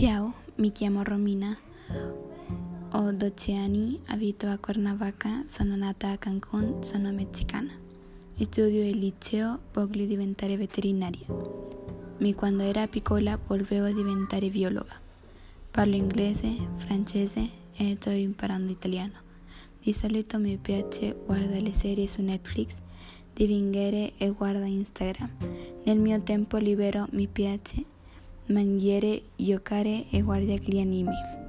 Ciao, mi chiamo Romina, ho 12 anni, abito a Cuernavaca, sono nata a Cancun, sono messicana. Studio al liceo, voglio diventare veterinaria. Ma quando era piccola volevo diventare biologa. Parlo inglese, francese e sto imparando italiano. Di solito mi piace guardare le serie su Netflix, divingere e guardare Instagram. Nel mio tempo libero mi piace mangiare, giocare e guardare gli anime.